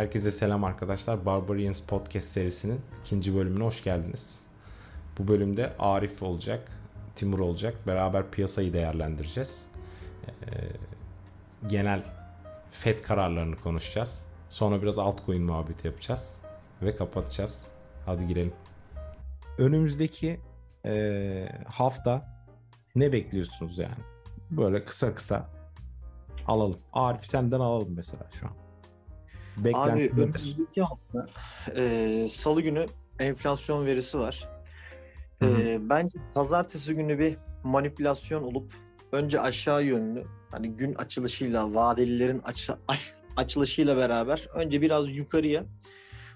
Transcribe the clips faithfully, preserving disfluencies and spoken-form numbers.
Herkese selam arkadaşlar. Barbarians Podcast serisinin ikinci bölümüne hoş geldiniz. Bu bölümde Arif olacak, Timur olacak. Beraber piyasayı değerlendireceğiz. Ee, genel F E D kararlarını konuşacağız. Sonra biraz altcoin muhabbeti yapacağız ve kapatacağız. Hadi girelim. Önümüzdeki e, hafta ne bekliyorsunuz yani? Böyle kısa kısa alalım. Arif, senden alalım mesela şu an. Beklenti Abi nedir? Önümüzdeki hafta e, salı günü enflasyon verisi var. E, bence pazartesi günü bir manipülasyon olup önce aşağı yönlü, hani gün açılışıyla, vadelilerin aç, açılışıyla beraber önce biraz yukarıya,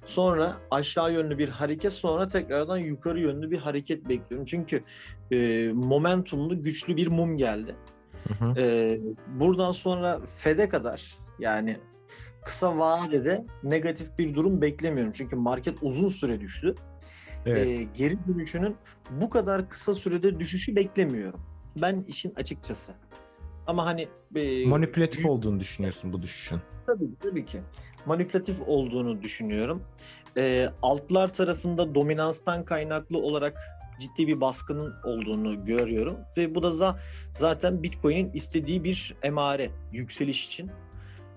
sonra aşağı yönlü bir hareket, sonra tekrardan yukarı yönlü bir hareket bekliyorum. Çünkü e, momentumlu güçlü bir mum geldi. Hı hı. E, buradan sonra F E D'e kadar, yani kısa vadede negatif bir durum beklemiyorum. Çünkü market uzun süre düştü. Evet. E, geri dönüşünün bu kadar kısa sürede düşüşü beklemiyorum. Ben işin açıkçası. Ama hani... E, manipülatif y- olduğunu düşünüyorsun bu düşüşün. Tabii, tabii ki. Manipülatif olduğunu düşünüyorum. E, altlar tarafında dominanstan kaynaklı olarak ciddi bir baskının olduğunu görüyorum. Ve bu da zaten Bitcoin'in istediği bir emare, yükseliş için.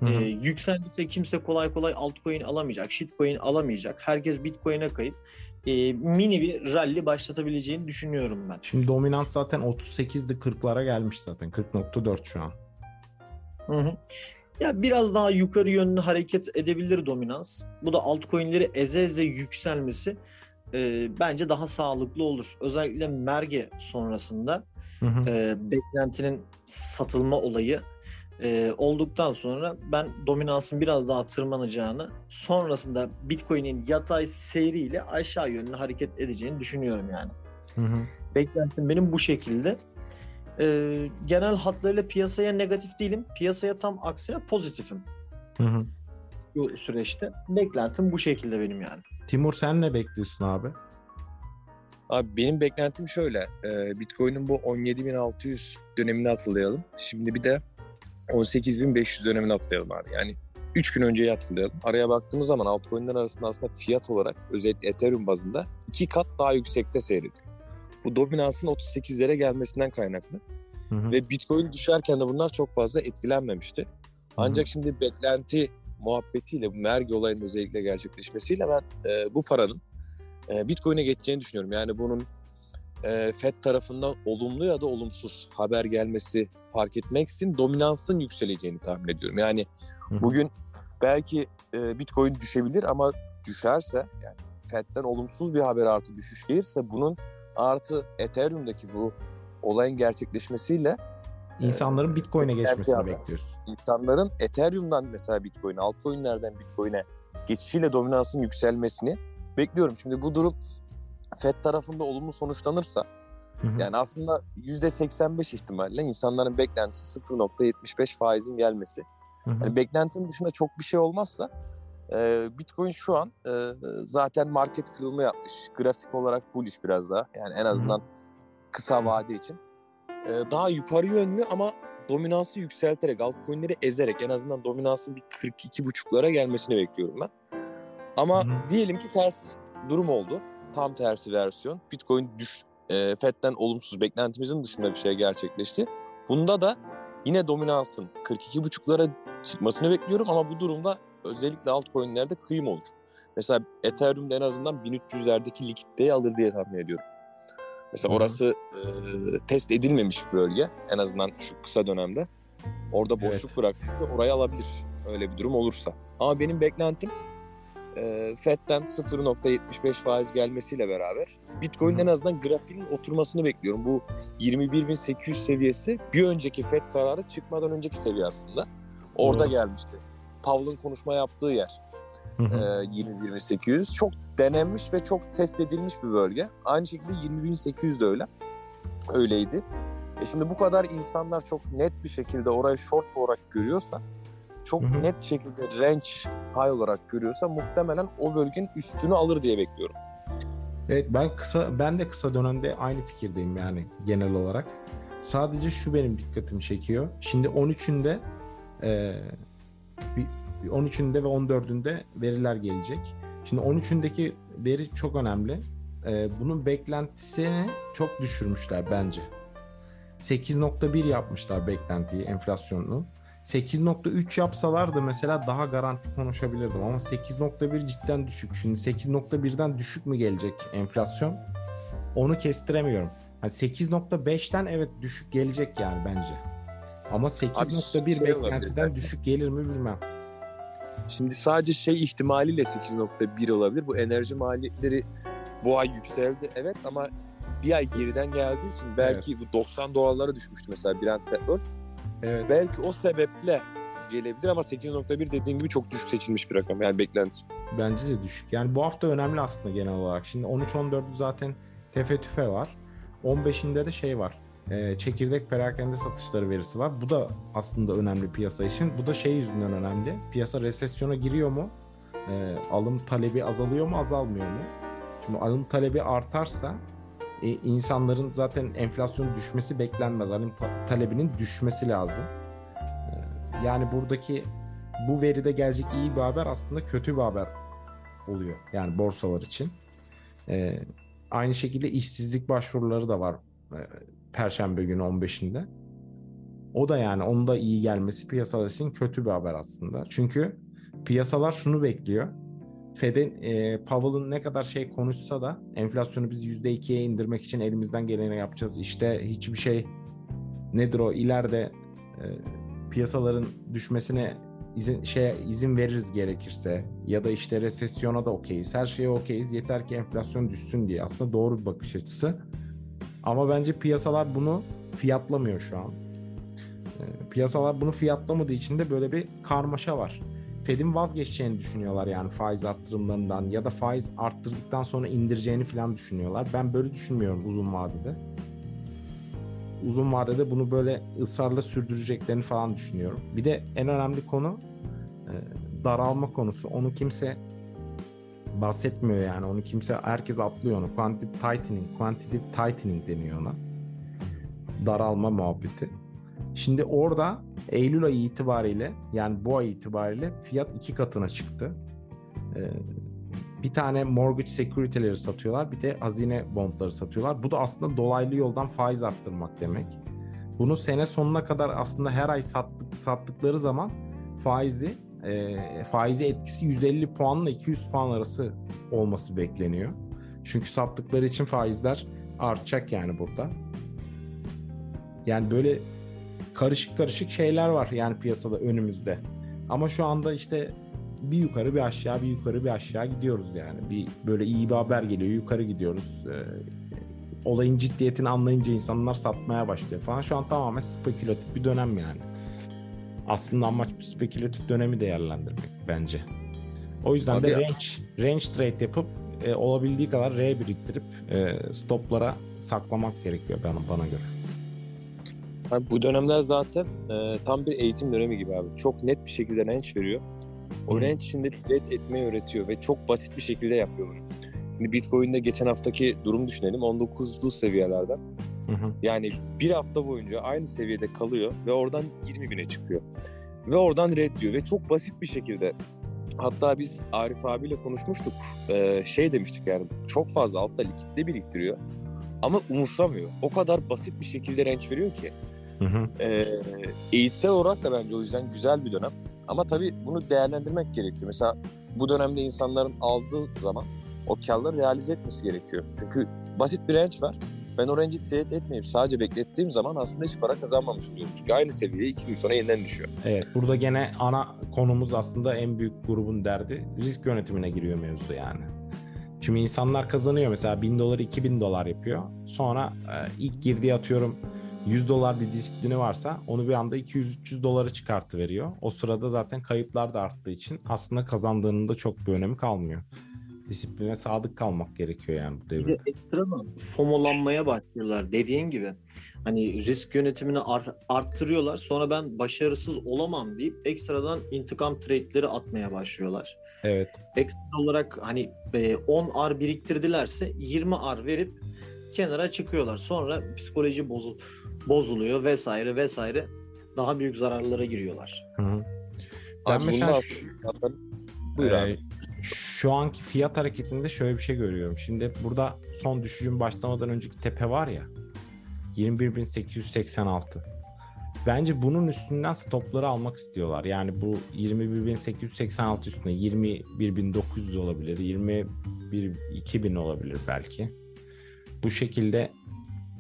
Ee, yükseldikçe kimse kolay kolay altcoin alamayacak, shitcoin alamayacak. Herkes Bitcoin'e kayıp e, mini bir rally başlatabileceğini düşünüyorum ben. Şimdi dominans zaten otuz sekizdi kırklara gelmiş zaten. kırk virgül dört şu an. Hı hı. Ya biraz daha yukarı yönlü hareket edebilir dominans. Bu da altcoin'leri eze eze yükselmesi e, bence daha sağlıklı olur. Özellikle Merge sonrasında hı hı. E, beklentinin satılma olayı E, olduktan sonra ben dominansın biraz daha tırmanacağını, sonrasında Bitcoin'in yatay seyriyle aşağı yönlü hareket edeceğini düşünüyorum yani. Hı hı. Beklentim benim bu şekilde. E, genel hatlarıyla piyasaya negatif değilim. Piyasaya tam aksine pozitifim. Hı hı. Bu süreçte beklentim bu şekilde benim yani. Timur, sen ne bekliyorsun abi? Abi benim beklentim şöyle. E, Bitcoin'in bu on yedi bin altı yüz dönemini atlayalım. Şimdi bir de on sekiz bin beş yüz dönemini atlayalım abi. Yani üç gün önceye atlayalım. Araya baktığımız zaman altcoin'ler arasında aslında fiyat olarak, özellikle Ethereum bazında iki kat daha yüksekte seyrediyor. Bu dominansın otuz sekizlere gelmesinden kaynaklı. Hı hı. Ve Bitcoin düşerken de bunlar çok fazla etkilenmemişti. Ancak hı hı. şimdi beklenti muhabbetiyle, bu Merge olayının özellikle gerçekleşmesiyle ben e, bu paranın e, Bitcoin'e geçeceğini düşünüyorum. Yani bunun F E D tarafından olumlu ya da olumsuz haber gelmesi fark etmeksizin dominansın yükseleceğini tahmin ediyorum. Yani bugün belki Bitcoin düşebilir ama düşerse, yani F E D'den olumsuz bir haber artı düşüş gelirse, bunun artı Ethereum'daki bu olayın gerçekleşmesiyle insanların Bitcoin'e geçmesini bekliyoruz. İnsanların Ethereum'dan mesela Bitcoin'e, altcoin'lerden Bitcoin'e geçişiyle dominansın yükselmesini bekliyorum. Şimdi bu durum F E D tarafında olumlu sonuçlanırsa, hı hı. yani aslında yüzde seksen beş ihtimalle insanların beklentisi sıfır virgül yetmiş beş faizin gelmesi. Hı hı. Yani beklentinin dışında çok bir şey olmazsa e, Bitcoin şu an e, zaten market kırılma yapmış. Grafik olarak bullish biraz daha. Yani en azından hı hı. kısa vade için. E, daha yukarı yönlü ama dominansı yükselterek, altcoin'leri ezerek en azından dominansın bir kırk iki buçuklara gelmesini bekliyorum ben. Ama hı hı. diyelim ki ters durum oldu. Tam tersi versiyon. Bitcoin düş, e, F E D'den olumsuz beklentimizin dışında bir şey gerçekleşti. Bunda da yine dominansın kırk iki buçuklara çıkmasını bekliyorum ama bu durumda özellikle altcoin'lerde kıyım olur. Mesela Ethereum'da en azından bin üç yüzlerdeki likiditeyi alır diye tahmin ediyorum. Mesela hmm. orası e, test edilmemiş bir bölge. En azından şu kısa dönemde. Orada boşluk evet. bırakmış ve orayı alabilir. Öyle bir durum olursa. Ama benim beklentim F E D'den sıfır virgül yetmiş beş faiz gelmesiyle beraber Bitcoin'in en azından grafiğinin oturmasını bekliyorum. Bu yirmi bir bin sekiz yüz seviyesi bir önceki F E D kararı çıkmadan önceki seviye aslında. Orada Hı. gelmişti. Powell'ın konuşma yaptığı yer. Ee, yirmi bir bin sekiz yüz çok denenmiş ve çok test edilmiş bir bölge. Aynı şekilde yirmi bin sekiz yüz de öyle. Öyleydi. E şimdi bu kadar insanlar çok net bir şekilde orayı short olarak görüyorsa, çok Hı-hı. net şekilde range high olarak görüyorsa muhtemelen o bölgenin üstünü alır diye bekliyorum. Evet, ben kısa ben de kısa dönemde aynı fikirdeyim yani genel olarak. Sadece şu benim dikkatimi çekiyor. Şimdi on üçünde e, bir on üçünde ve on dördünde veriler gelecek. Şimdi on üçündeki veri çok önemli. Ee, bunun beklentisini çok düşürmüşler bence. sekiz virgül bir yapmışlar beklentiyi, enflasyonunu. sekiz virgül üç yapsalardı mesela daha garanti konuşabilirdim ama sekiz virgül bir cidden düşük. Şimdi sekiz virgül birden düşük mü gelecek enflasyon? Onu kestiremiyorum. Yani sekiz virgül beşten evet düşük gelecek yani bence. Ama sekiz virgül bir şey beklentiden düşük gelir mi bilmem. Şimdi sadece şey ihtimaliyle sekiz virgül bir olabilir. Bu enerji maliyetleri bu ay yükseldi evet ama bir ay geriden geldiği için belki evet. Bu doksan dolarlara düşmüştü mesela Brent petrol. Evet. Belki o sebeple gelebilir ama sekiz virgül bir dediğin gibi çok düşük seçilmiş bir rakam yani beklenti. Bence de düşük. Yani bu hafta önemli aslında genel olarak. Şimdi on üç on dördü zaten tefe tüfe var. on beşinde de şey var. E, çekirdek perakende satışları verisi var. Bu da aslında önemli piyasa için. Bu da şey yüzünden önemli. Piyasa resesyona giriyor mu? E, alım talebi azalıyor mu, azalmıyor mu? Şimdi alım talebi artarsa e, insanların zaten enflasyonun düşmesi beklenmez. Alım ta- talebinin düşmesi lazım. E, yani buradaki bu veride gelecek iyi bir haber aslında kötü bir haber oluyor. Yani borsalar için. E, aynı şekilde işsizlik başvuruları da var. E, Perşembe günü on beşinde. O da yani onun da iyi gelmesi piyasalar için kötü bir haber aslında. Çünkü piyasalar şunu bekliyor. Fed'in, e, Powell'ın ne kadar şey konuşsa da enflasyonu biz yüzde ikiye indirmek için elimizden geleni yapacağız. İşte hiçbir şey nedir o ileride e, piyasaların düşmesine izin, şeye, izin veririz gerekirse ya da işte resesyona da okeyiz. Her şeye okeyiz. Yeter ki enflasyon düşsün diye. Aslında doğru bir bakış açısı. Ama bence piyasalar bunu fiyatlamıyor şu an. E, piyasalar bunu fiyatlamadığı için de böyle bir karmaşa var. Fed'in vazgeçeceğini düşünüyorlar yani faiz arttırımlarından ya da faiz arttırdıktan sonra indireceğini falan düşünüyorlar. Ben böyle düşünmüyorum uzun vadede. Uzun vadede bunu böyle ısrarla sürdüreceklerini falan düşünüyorum. Bir de en önemli konu e, daralma konusu. Onu kimse bahsetmiyor yani. Onu kimse, herkes atlıyor onu. Quantitative tightening, quantitative tightening deniyor ona. Daralma muhabbeti. Şimdi orada Eylül ayı itibariyle yani bu ay itibariyle fiyat iki katına çıktı. Ee, bir tane mortgage security'leri satıyorlar. Bir de hazine bondları satıyorlar. Bu da aslında dolaylı yoldan faiz arttırmak demek. Bunu sene sonuna kadar aslında her ay sattık, sattıkları zaman faizi E, faizi etkisi yüz elli puanla iki yüz puan arası olması bekleniyor. Çünkü sattıkları için faizler artacak yani burada. Yani böyle karışık karışık şeyler var yani piyasada önümüzde. Ama şu anda işte bir yukarı bir aşağı bir yukarı bir aşağı gidiyoruz yani. Bir böyle iyi bir haber geliyor, yukarı gidiyoruz. E, olayın ciddiyetini anlayınca insanlar satmaya başlıyor falan. Şu an tamamen spekülatif bir dönem yani. Aslında amaç bu spekülatif dönemi değerlendirmek bence. O yüzden tabii de ya. range range trade yapıp e, olabildiği kadar R biriktirip e, stoplara saklamak gerekiyor bana, bana göre. Abi bu dönemler zaten e, tam bir eğitim dönemi gibi abi. Çok net bir şekilde range veriyor. O hmm. range içinde trade etmeyi öğretiyor ve çok basit bir şekilde yapıyor bunu. Şimdi Bitcoin'de geçen haftaki durum düşünelim. on dokuzlu seviyelerden. Hı hı. Yani bir hafta boyunca aynı seviyede kalıyor ve oradan yirmi bine çıkıyor. Ve oradan red diyor ve çok basit bir şekilde. Hatta biz Arif abiyle konuşmuştuk. Ee, şey demiştik yani çok fazla altta likitte biriktiriyor. Ama umursamıyor. O kadar basit bir şekilde range veriyor ki. Hı hı. Ee, eğitsel olarak da bence o yüzden güzel bir dönem. Ama tabii bunu değerlendirmek gerekiyor. Mesela bu dönemde insanların aldığı zaman o karları realize etmesi gerekiyor. Çünkü basit bir range var. Ben o range'i tehdit etmeyip sadece beklettiğim zaman aslında hiç para kazanmamış oluyorum. Çünkü aynı seviyeye iki gün sonra yeniden düşüyor. Evet, burada gene ana konumuz aslında en büyük grubun derdi risk yönetimine giriyor mevzu yani. Şimdi insanlar kazanıyor mesela bin dolar iki bin dolar yapıyor. Sonra ilk girdiği atıyorum yüz dolar bir disiplini varsa onu bir anda iki yüz üç yüz dolara çıkartıveriyor. O sırada zaten kayıplar da arttığı için aslında kazandığının da çok bir önemi kalmıyor. Disipline sadık kalmak gerekiyor yani bu devirde. Ekstra FOMO'lanmaya başlıyorlar dediğin gibi. Hani risk yönetimini arttırıyorlar. Sonra ben başarısız olamam deyip ekstradan intikam trade'leri atmaya başlıyorlar. Evet. Ekstra olarak hani on ar biriktirdilerse yirmi ar verip kenara çıkıyorlar. Sonra psikoloji bozul- bozuluyor vesaire vesaire. Daha büyük zararlara giriyorlar. Hı hı. Ben mesela buyur abi. E, şu anki fiyat hareketinde şöyle bir şey görüyorum. Şimdi burada son düşüşün başlamadan önceki tepe var ya, yirmi bir bin sekiz yüz seksen altı. Bence bunun üstünden stopları almak istiyorlar. Yani bu yirmi bir bin sekiz yüz seksen altı üstüne yirmi bir bin dokuz yüz olabilir, yirmi bir iki bin olabilir belki. Bu şekilde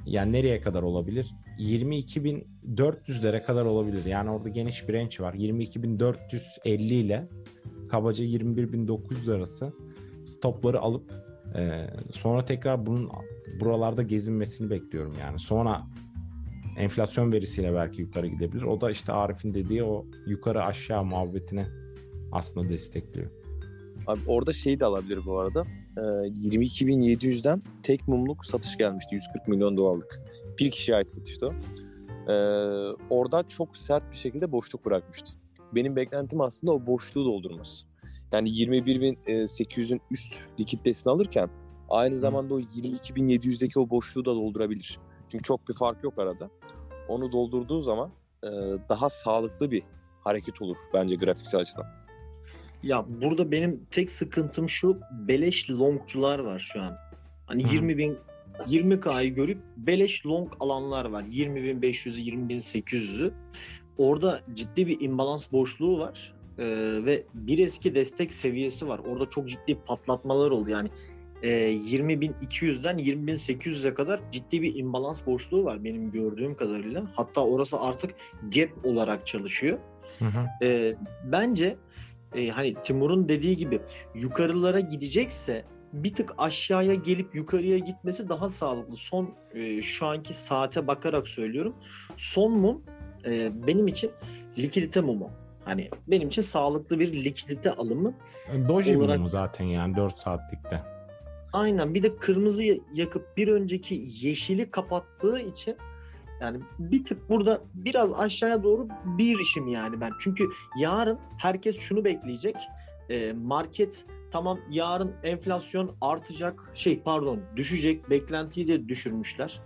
yani nereye kadar olabilir? yirmi iki bin dört yüzlere kadar olabilir. Yani orada geniş bir range var. yirmi iki bin dört yüz elli ile kabaca yirmi bir bin dokuz yüz arası stopları alıp e, sonra tekrar bunun buralarda gezinmesini bekliyorum yani. Sonra enflasyon verisiyle belki yukarı gidebilir. O da işte Arif'in dediği o yukarı aşağı muhabbetine aslında destekliyor. Abi orada şeyi de alabilir bu arada. E, yirmi iki bin yedi yüzden tek mumluk satış gelmişti. yüz kırk milyon dolarlık. Bir kişiye ait satıştı o. E, orada çok sert bir şekilde boşluk bırakmıştı. Benim beklentim aslında o boşluğu doldurması. Yani yirmi bir bin sekiz yüzün üst likiditesini alırken aynı zamanda o yirmi iki bin yedi yüzdeki o boşluğu da doldurabilir. Çünkü çok bir fark yok arada. Onu doldurduğu zaman e, daha sağlıklı bir hareket olur bence grafiksel açıdan. Ya burada benim tek sıkıntım şu, beleş longcular var şu an. Hani yirmi bin yirmi K'yı görüp beleş long alanlar var. yirmi bin beş yüzü, yirmi bin sekiz yüzü. Orada ciddi bir imbalans boşluğu var. Ee, ve bir eski destek seviyesi var. Orada çok ciddi patlatmalar oldu. Yani e, yirmi bin iki yüzden yirmi bin sekiz yüze kadar ciddi bir imbalans boşluğu var benim gördüğüm kadarıyla. Hatta orası artık gap olarak çalışıyor. Hı hı. E, bence e, hani Timur'un dediği gibi yukarılara gidecekse bir tık aşağıya gelip yukarıya gitmesi daha sağlıklı. Son e, şu anki saate bakarak söylüyorum. Son mum benim için likidite mumu. Hani benim için sağlıklı bir likidite alımı. Doji olarak... mumu zaten yani dört saatlikte. Aynen, bir de kırmızıyı yakıp bir önceki yeşili kapattığı için yani bir tık burada biraz aşağıya doğru bir işim yani ben. Çünkü yarın herkes şunu bekleyecek. Market tamam yarın enflasyon artacak şey pardon düşecek, beklentiyi de düşürmüşler.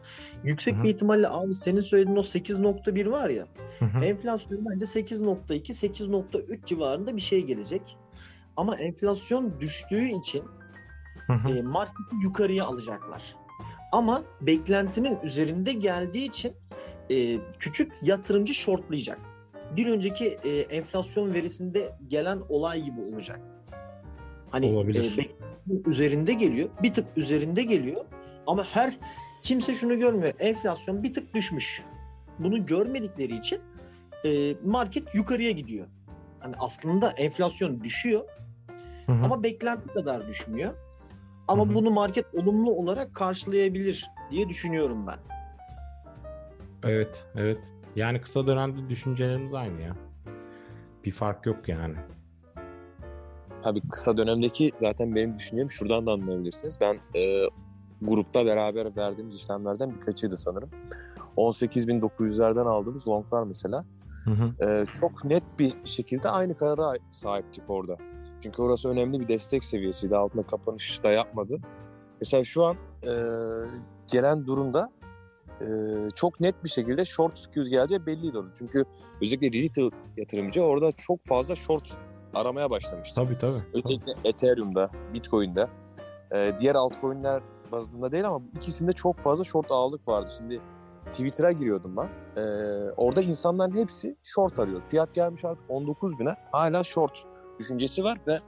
Yüksek Hı-hı. bir ihtimalle abi senin söylediğin o sekiz virgül bir var ya, Hı-hı. enflasyon bence sekiz virgül iki sekiz virgül üç civarında bir şey gelecek. Ama enflasyon düştüğü için e, marketi yukarıya alacaklar. Ama beklentinin üzerinde geldiği için e, küçük yatırımcı shortlayacak. Bir önceki e, enflasyon verisinde gelen olay gibi olacak. Hani e, üzerinde geliyor, bir tık üzerinde geliyor ama her kimse şunu görmüyor. Enflasyon bir tık düşmüş. Bunu görmedikleri için e, market yukarıya gidiyor. Hani aslında enflasyon düşüyor, Hı-hı. ama beklenti kadar düşmüyor. Ama Hı-hı. bunu market olumlu olarak karşılayabilir diye düşünüyorum ben. Evet, evet. Yani kısa dönemde düşüncelerimiz aynı ya. Bir fark yok yani. Tabii kısa dönemdeki zaten benim düşüncem şuradan da anlayabilirsiniz. Ben e, grupta beraber verdiğimiz işlemlerden birkaçıydı sanırım. on sekiz bin dokuz yüzlerden aldığımız longlar mesela. Hı hı. E, çok net bir şekilde aynı karara sahiptik orada. Çünkü orası önemli bir destek seviyesiydi. Altına kapanış da yapmadı. Mesela şu an e, gelen durumda e, çok net bir şekilde short skews geleceği belliydi orada. Çünkü özellikle retail yatırımcı orada çok fazla short aramaya başlamıştı. Tabii tabii. Özellikle tabii. Ethereum'da, Bitcoin'de, e, diğer altcoin'ler bazında değil ama ikisinde çok fazla short ağırlık vardı. Şimdi Twitter'a giriyordum ben. E, orada insanların hepsi short arıyor. Fiyat gelmiş artık on dokuz bine hala short düşüncesi var ve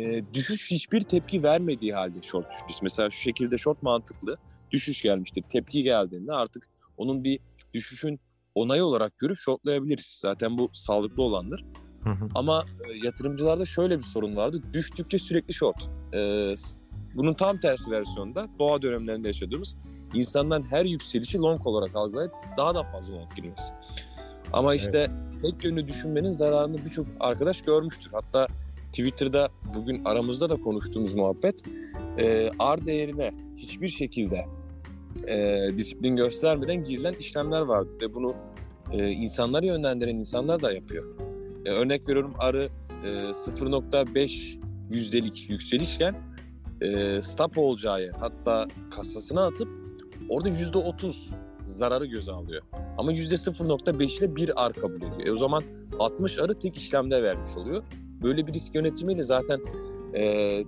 e, düşüş hiçbir tepki vermediği halde short düşüncesi. Mesela şu şekilde short mantıklı. Düşüş gelmiştir. Tepki geldiğinde artık onun bir düşüşün onayı olarak görüp shortlayabiliriz. Zaten bu sağlıklı olandır. Ama yatırımcılarda şöyle bir sorun vardı. Düştükçe sürekli short. Ee, bunun tam tersi versiyonda doğa dönemlerinde yaşadığımız insanların her yükselişi long olarak algılayıp daha da fazla long girmesi. Ama işte evet. tek yönlü düşünmenin zararını birçok arkadaş görmüştür. Hatta Twitter'da bugün aramızda da konuştuğumuz muhabbet e, R değerine hiçbir şekilde e, disiplin göstermeden girilen işlemler vardı. Ve bunu e, insanları yönlendiren insanlar da yapıyor. Örnek veriyorum, arı sıfır virgül beş yüzdelik yükselişken stop olacağı yer, hatta kasasına atıp orada yüzde otuz zararı göze alıyor. Ama yüzde sıfır virgül beş ile bir ar kabul ediyor. E o zaman altmış arı tek işlemde vermiş oluyor. Böyle bir risk yönetimiyle zaten e,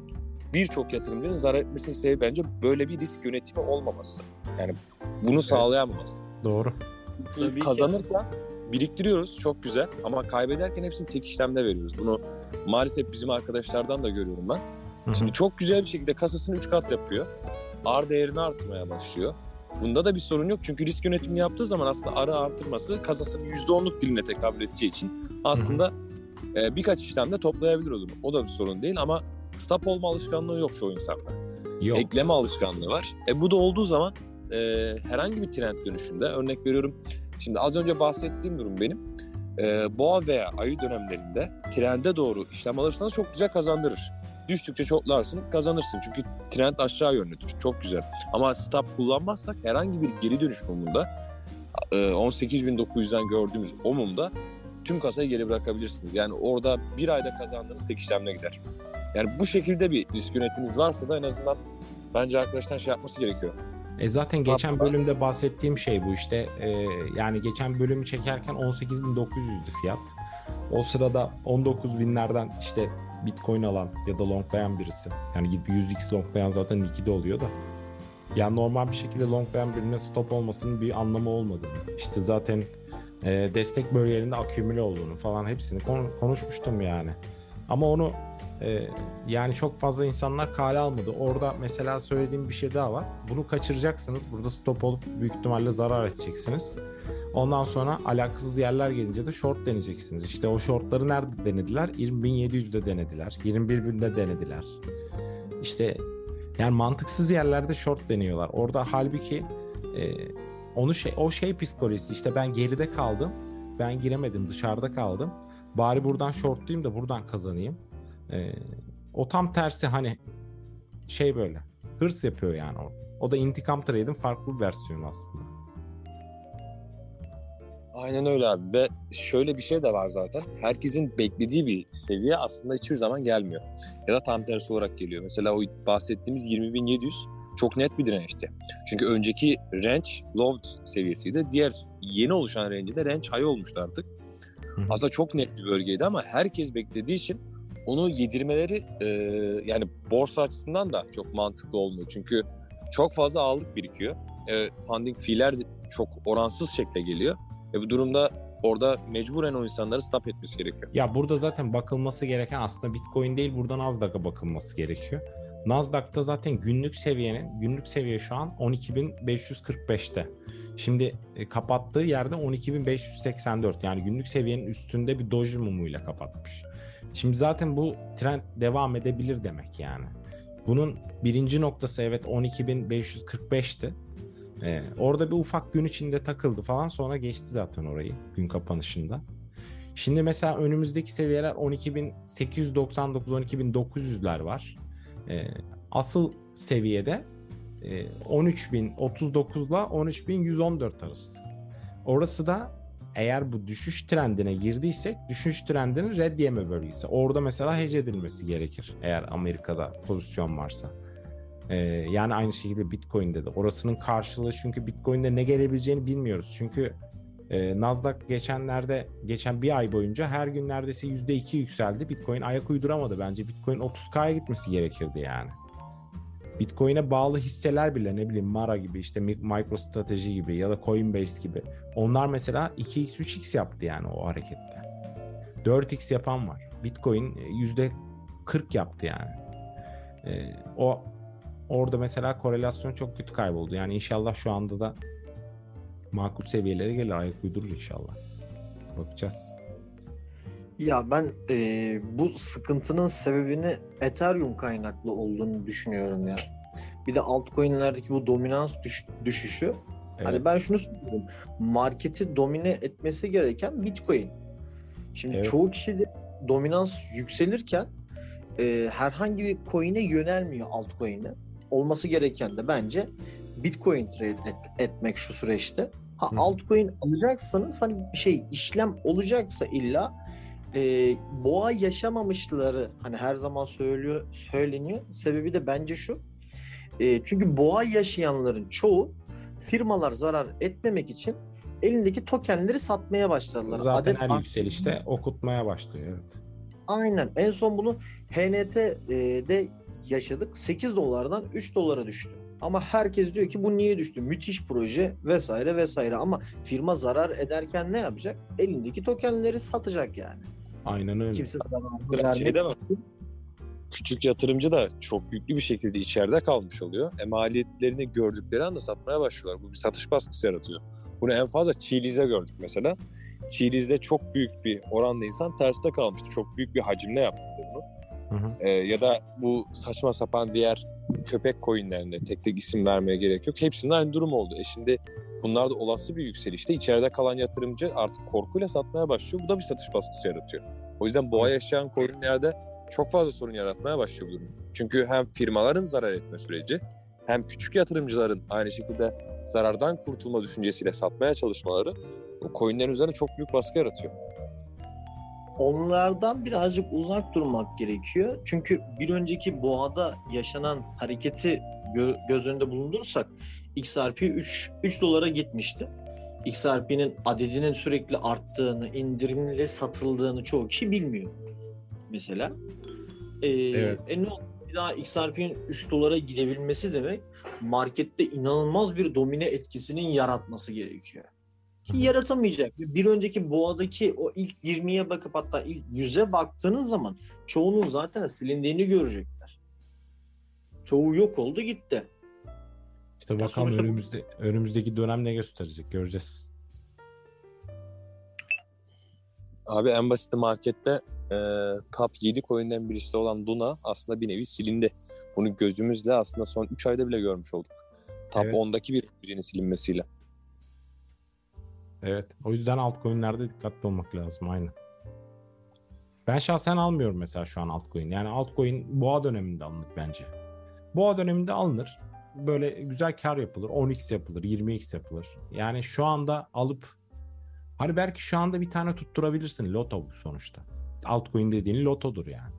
birçok yatırımcının zarar etmesinin sebebi bence böyle bir risk yönetimi olmaması. Yani bunu evet. sağlayamaması. Doğru. Tabii kazanırken ki. Biriktiriyoruz çok güzel ama kaybederken hepsini tek işlemde veriyoruz. Bunu maalesef bizim arkadaşlardan da görüyorum ben. Hı-hı. Şimdi çok güzel bir şekilde kasasını üç kat yapıyor. Ar değerini artırmaya başlıyor. Bunda da bir sorun yok çünkü risk yönetimini yaptığı zaman aslında arı artırması kasasının yüzde onluk diline tekabül edeceği için aslında e, birkaç işlemde toplayabilir olur. O da bir sorun değil ama stop olma alışkanlığı yok çoğu insanda. Yok. Ekleme alışkanlığı var. E, bu da olduğu zaman e, herhangi bir trend dönüşünde örnek veriyorum. Şimdi az önce bahsettiğim durum benim. E, boğa veya ayı dönemlerinde trende doğru işlem alırsanız çok güzel kazandırır. Düştükçe çoklarsın, kazanırsın. Çünkü trend aşağı yönlüdür. Çok güzel. Ama stop kullanmazsak herhangi bir geri dönüş mumunda on sekiz bin dokuz yüzden gördüğümüz o mumda tüm kasayı geri bırakabilirsiniz. Yani orada bir ayda kazandığınız tek işlemle gider. Yani bu şekilde bir risk yönetiminiz varsa da en azından bence arkadaşlar şey yapması gerekiyor. E zaten stop geçen bölümde var. Bahsettiğim şey bu işte. E, yani geçen bölümü çekerken on sekiz bin dokuz yüzdü fiyat. O sırada on dokuz binlerden işte Bitcoin alan ya da longlayan birisi. Yani gidip yüz x longlayan zaten ikide oluyor da. Yani normal bir şekilde longlayan birine stop olmasının bir anlamı olmadığını, işte zaten e, destek bölgelerinde akümüle olduğunu falan hepsini kon- konuşmuştum yani. Ama onu e, yani çok fazla insanlar kale almadı. Orada mesela söylediğim bir şey daha var. Bunu kaçıracaksınız. Burada stop olup büyük ihtimalle zarar edeceksiniz. Ondan sonra alakasız yerler gelince de short deneyeceksiniz. İşte o shortları nerede denediler? yirmi bin yedi yüzde denediler. yirmi bir binde denediler. İşte yani mantıksız yerlerde short deniyorlar. Orada halbuki e, onu şey, o şey psikolojisi işte ben geride kaldım. Ben giremedim, dışarıda kaldım. Bari buradan shortlayayım da buradan kazanayım. E, o tam tersi hani şey böyle hırs yapıyor yani o. O da intikam trade'in farklı bir versiyonu aslında. Aynen öyle abi ve şöyle bir şey de var zaten. Herkesin beklediği bir seviye aslında hiçbir zaman gelmiyor. Ya da tam tersi olarak geliyor. Mesela o bahsettiğimiz yirmi bin yedi yüz çok net bir dirençti. Çünkü önceki range low seviyesiydi. Diğer yeni oluşan range de range high olmuştu artık. Hı-hı. Aslında çok net bir bölgeydi ama herkes beklediği için onu yedirmeleri e, yani borsa açısından da çok mantıklı olmuyor. Çünkü çok fazla ağırlık birikiyor. E, funding fee'ler çok oransız şekle geliyor. E bu durumda orada mecburen o insanları stop etmesi gerekiyor. Ya burada zaten bakılması gereken aslında Bitcoin değil, burada Nasdaq'a bakılması gerekiyor. Nasdaq'ta zaten günlük seviyenin, günlük seviye şu an on iki bin beş yüz kırk beşte. Şimdi e, kapattığı yerde on iki bin beş yüz seksen dört yani günlük seviyenin üstünde bir doji mumuyla kapatmış. Şimdi zaten bu trend devam edebilir demek yani. Bunun birinci noktası evet on iki bin beş yüz kırk beşti. Ee, orada bir ufak gün içinde takıldı falan sonra geçti zaten orayı gün kapanışında. Şimdi mesela önümüzdeki seviyeler on iki bin sekiz yüz doksan dokuz on iki bin dokuz yüzler var. Ee, asıl seviyede e, on üç bin otuz dokuzla on üç bin yüz on dört arası. Orası da eğer bu düşüş trendine girdiysek düşüş trendinin red yeme bölgesi. Orada mesela hedge edilmesi gerekir eğer Amerika'da pozisyon varsa. Ee, yani aynı şekilde Bitcoin'de de orasının karşılığı çünkü Bitcoin'de ne gelebileceğini bilmiyoruz. Çünkü e, Nasdaq geçenlerde geçen bir ay boyunca her gün neredeyse yüzde iki yükseldi. Bitcoin ayak uyduramadı bence. Bitcoin otuz kaya gitmesi gerekirdi yani. Bitcoin'e bağlı hisseler bile ne bileyim Mara gibi işte MicroStrategy gibi ya da Coinbase gibi. Onlar mesela iki x üç x yaptı yani o harekette. dört x yapan var. Bitcoin yüzde kırk yaptı yani. Ee, o Orada mesela korelasyon çok kötü kayboldu. Yani inşallah şu anda da makul seviyelere gelir. Ayak uydurur inşallah. Bakacağız. Ya ben e, bu sıkıntının sebebini Ethereum kaynaklı olduğunu düşünüyorum ya. Bir de altcoin'lerdeki bu dominans düş, düşüşü. Evet. Hani ben şunu söylüyorum. Marketi domine etmesi gereken Bitcoin. Şimdi evet. Çoğu kişi de dominans yükselirken e, herhangi bir coin'e yönelmiyor altcoin'e. Olması gereken de bence Bitcoin trade et, etmek şu süreçte. Ha, altcoin alacaksanız hani bir şey işlem olacaksa illa e, boğa yaşamamışları hani her zaman söylüyor söyleniyor. Sebebi de bence şu. E, çünkü boğa yaşayanların çoğu firmalar zarar etmemek için elindeki tokenleri satmaya başladılar. Zaten adet her yükselişte artık okutmaya başlıyor. Evet. Aynen. En son bunu H N T'de yaşadık. sekiz dolardan üç dolara düştü. Ama herkes diyor ki bu niye düştü? Müthiş proje vesaire vesaire. Ama firma zarar ederken ne yapacak? Elindeki tokenleri satacak yani. Aynen öyle. Kimse zarar vermiyor. Küçük yatırımcı da çok yüklü bir şekilde içeride kalmış oluyor. E maliyetlerini gördükleri anda satmaya başlıyorlar. Bu bir satış baskısı yaratıyor. Bunu en fazla Çiğliz'de gördük mesela. Çiğliz'de çok büyük bir oranda insan terste kalmıştı. Çok büyük bir hacimle yaptılar bunu. Hı hı. E, ya da bu saçma sapan diğer köpek coinlerinde tek tek isim vermeye gerek yok. Hepsinin aynı durum oldu. E şimdi bunlar da olası bir yükselişte içeride kalan yatırımcı artık korkuyla satmaya başlıyor. Bu da bir satış baskısı yaratıyor. O yüzden boğa yaşayan coinlerde çok fazla sorun yaratmaya başlıyor bu durum. Çünkü hem firmaların zarar etme süreci hem küçük yatırımcıların aynı şekilde zarardan kurtulma düşüncesiyle satmaya çalışmaları o coinlerin üzerine çok büyük baskı yaratıyor. Onlardan birazcık uzak durmak gerekiyor. Çünkü bir önceki boğada yaşanan hareketi göz önünde bulundurursak X R P üç dolara gitmişti. X R P'nin adedinin sürekli arttığını, indirimli satıldığını çoğu kişi bilmiyor. Mesela. Ee, evet. E ne oldu? Bir daha X R P'nin üç dolara gidebilmesi demek markette inanılmaz bir domine etkisinin yaratması gerekiyor. Ki yaratamayacak. Bir önceki boğadaki o ilk yirmiye bakıp hatta ilk yüze baktığınız zaman çoğunun zaten silindiğini görecekler. Çoğu yok oldu gitti. İşte bakalım sonuçta önümüzde, önümüzdeki dönem ne gösterecek göreceğiz. Abi en basit markette E, top yedi coin'den birisi olan Luna aslında bir nevi silindi. Bunu gözümüzle aslında son üç ayda bile görmüş olduk. Top evet. ondaki bir coin'in silinmesiyle. Evet. O yüzden altcoin'lerde dikkatli olmak lazım. Aynen. Ben şahsen almıyorum mesela şu an altcoin. Yani altcoin boğa döneminde alınır bence. Boğa döneminde alınır. Böyle güzel kar yapılır. on x yapılır. yirmi x yapılır. Yani şu anda alıp hani belki şu anda bir tane tutturabilirsin. Loto bu sonuçta. Altcoin dediğin lotodur yani.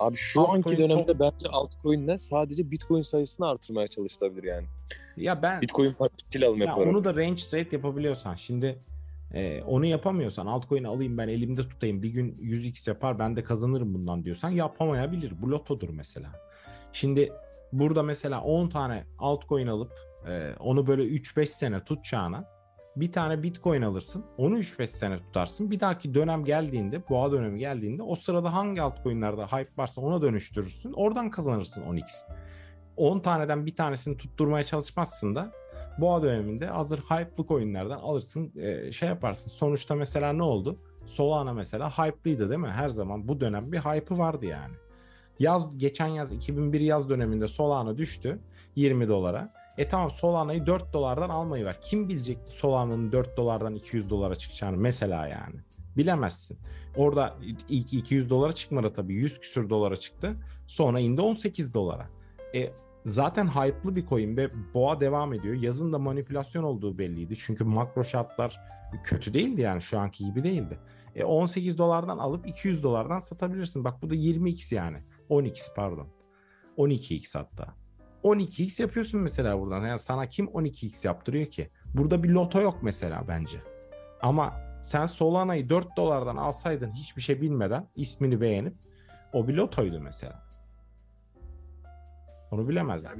Abi şu altcoin anki dönemde to- bence altcoin'le sadece Bitcoin sayısını artırmaya çalışılabilir yani. Ya ben Bitcoin parçasıyla alım yaparım. Onu da range trade yapabiliyorsan. Şimdi e, onu yapamıyorsan altcoin'i alayım ben elimde tutayım bir gün yüz x yapar ben de kazanırım bundan diyorsan yapamayabilir. Bu lotodur mesela. Şimdi burada mesela on tane altcoin alıp e, onu böyle üç beş sene tutacağına bir tane Bitcoin alırsın. Onu üç beş sene tutarsın. Bir dahaki dönem geldiğinde, boğa dönemi geldiğinde o sırada hangi altcoin'lerde hype varsa ona dönüştürürsün. Oradan kazanırsın on x. on taneden bir tanesini tutturmaya çalışmazsın da boğa döneminde hazır hype'lı coin'lerden alırsın, şey yaparsın. Sonuçta mesela ne oldu? Solana mesela hype'lıydı değil mi? Her zaman bu dönem bir hype'ı vardı yani. Yaz geçen yaz iki bin bir yaz döneminde Solana düştü yirmi dolara. E tamam Solana'yı dört dolardan almayı ver. Kim bilecekti Solana'nın dört dolardan iki yüz dolara çıkacağını mesela yani. Bilemezsin. Orada ilk iki yüz dolara çıkmadı tabii. yüz küsür dolara çıktı. Sonra indi on sekiz dolara. E zaten hype'lı bir coin ve boğa devam ediyor. Yazın da manipülasyon olduğu belliydi. Çünkü makro şartlar kötü değildi yani şu anki gibi değildi. E on sekiz dolardan alıp iki yüz dolardan satabilirsin. Bak bu da yirmi x yani. on x pardon. on iki x hatta. on iki x yapıyorsun mesela buradan. Yani sana kim on iki x yaptırıyor ki? Burada bir loto yok mesela bence. Ama sen Solana'yı dört dolardan alsaydın hiçbir şey bilmeden ismini beğenip o bir lotoydu mesela. Onu bilemezler.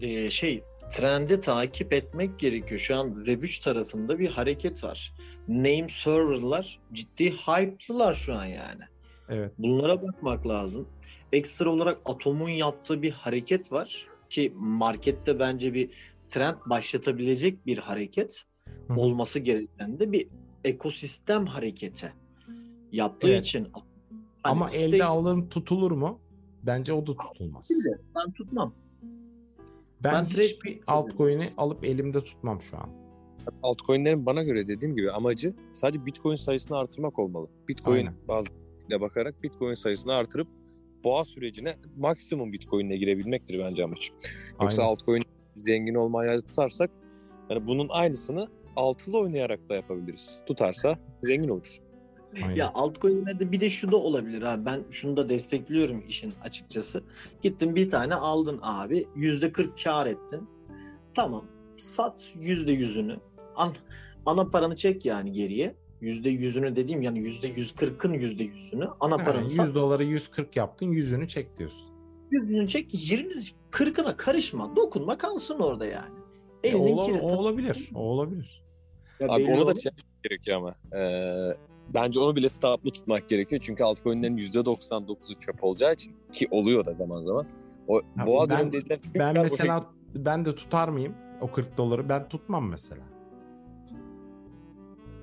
Ee, şey trendi takip etmek gerekiyor. Şu an Web üç tarafında bir hareket var. Name server'lar ciddi hype'lılar şu an yani. Evet. Bunlara bakmak lazım. Ekstra olarak Atom'un yaptığı bir hareket var ki markette bence bir trend başlatabilecek bir hareket Hı. olması gereken de bir ekosistem hareketi yaptığı evet. için. Hani ama elde de alırım tutulur mu? Bence o da tutulmaz. Ben tutmam. Ben, ben hiçbir altcoin'i alıp elimde tutmam şu an. Altcoin'lerin bana göre dediğim gibi amacı sadece Bitcoin sayısını artırmak olmalı. Bitcoin Aynen. bazı ile bakarak Bitcoin sayısını artırıp boğa sürecine maksimum Bitcoin'le girebilmektir bence amaç. Yoksa altcoin zengin olmaya tutarsak yani bunun aynısını altılı oynayarak da yapabiliriz. Tutarsa zengin oluruz. Aynen. Ya altcoin'lerde bir de şu da olabilir abi. Ben şunu da destekliyorum işin açıkçası. Gittin bir tane aldın abi. yüzde kırk kar ettin. Tamam. sat yüzde yüzünü. An, ana paranı çek yani geriye. yüzde yüzünü dediğim yani yüzde yüz kırkın yüzde yüzünü. Ana paranı yani yüz sat. yüz doları yüz kırk yaptın, yüzünü çek diyorsun. yüzünü çek, yirmi kırkına karışma. Dokunma, kalsın orada yani. E, ola, kire, o olabilir. O olabilir. Ya abi onu da şey gerekiyor ama. Ee, bence onu bile stoplu tutmak gerekiyor. Çünkü altcoin'lerin yüzde doksan dokuzu çöp olacağı için, ki oluyor da zaman zaman. O abi boğa dönemi dediğim. Ben mesela şey... ben de tutar mıyım o kırk doları? Ben tutmam mesela.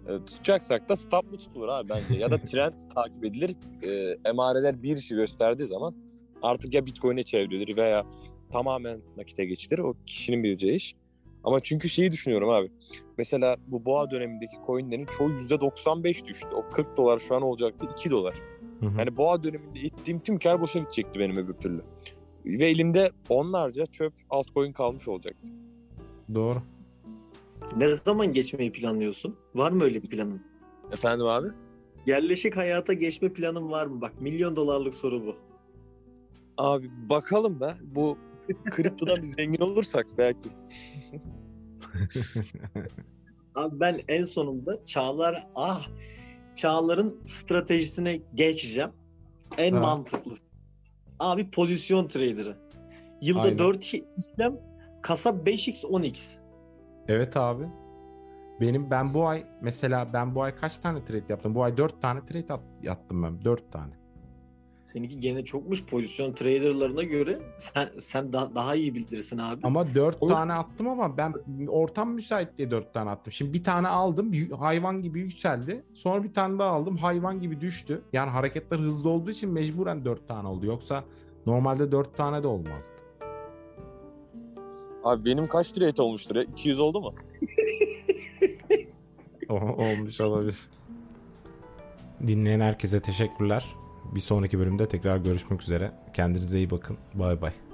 E, tutacaksak da stoplu tutulur abi bence. Ya da trend takip edilir. E, emareler bir şey gösterdiği zaman artık ya Bitcoin'e çevrilir veya tamamen nakite geçilir. O kişinin bileceği iş. Ama çünkü şeyi düşünüyorum abi. Mesela bu boğa dönemindeki coinlerin çoğu yüzde doksan beş düştü. O kırk dolar şu an olacaktı iki dolar. Hı hı. Yani boğa döneminde ettiğim tüm kar boşa gidecekti benim öbür türlü. Ve elimde onlarca çöp altcoin kalmış olacaktı. Doğru. Ne zaman geçmeyi planlıyorsun? Var mı öyle bir planın? Efendim abi? Yerleşik hayata geçme planın var mı? Bak milyon dolarlık soru bu. Abi bakalım be. Bu kriptodan bir zengin olursak belki. Abi ben en sonunda Çağlar ah Çağlar'ın stratejisine geçeceğim. En ha. mantıklısı. Abi pozisyon trader'ı. Yılda aynen. dört işlem, kasa beş x on x. Evet abi. Benim ben bu ay mesela ben bu ay kaç tane trade yaptım? Bu ay dört tane trade at, yaptım ben. dört tane. Seninki gene çokmuş pozisyon traderlarına göre. Sen sen da, daha iyi bilirsin abi. Ama dört o... tane attım ama ben ortam müsait diye dört tane attım. Şimdi bir tane aldım, hayvan gibi yükseldi. Sonra bir tane daha aldım, hayvan gibi düştü. Yani hareketler hızlı olduğu için mecburen dört tane oldu. Yoksa normalde dört tane de olmazdı. Abi benim kaç trade olmuştur ya? iki yüz oldu mu? o, olmuş olabilir. Dinleyen herkese teşekkürler. Bir sonraki bölümde tekrar görüşmek üzere. Kendinize iyi bakın. Bay bay.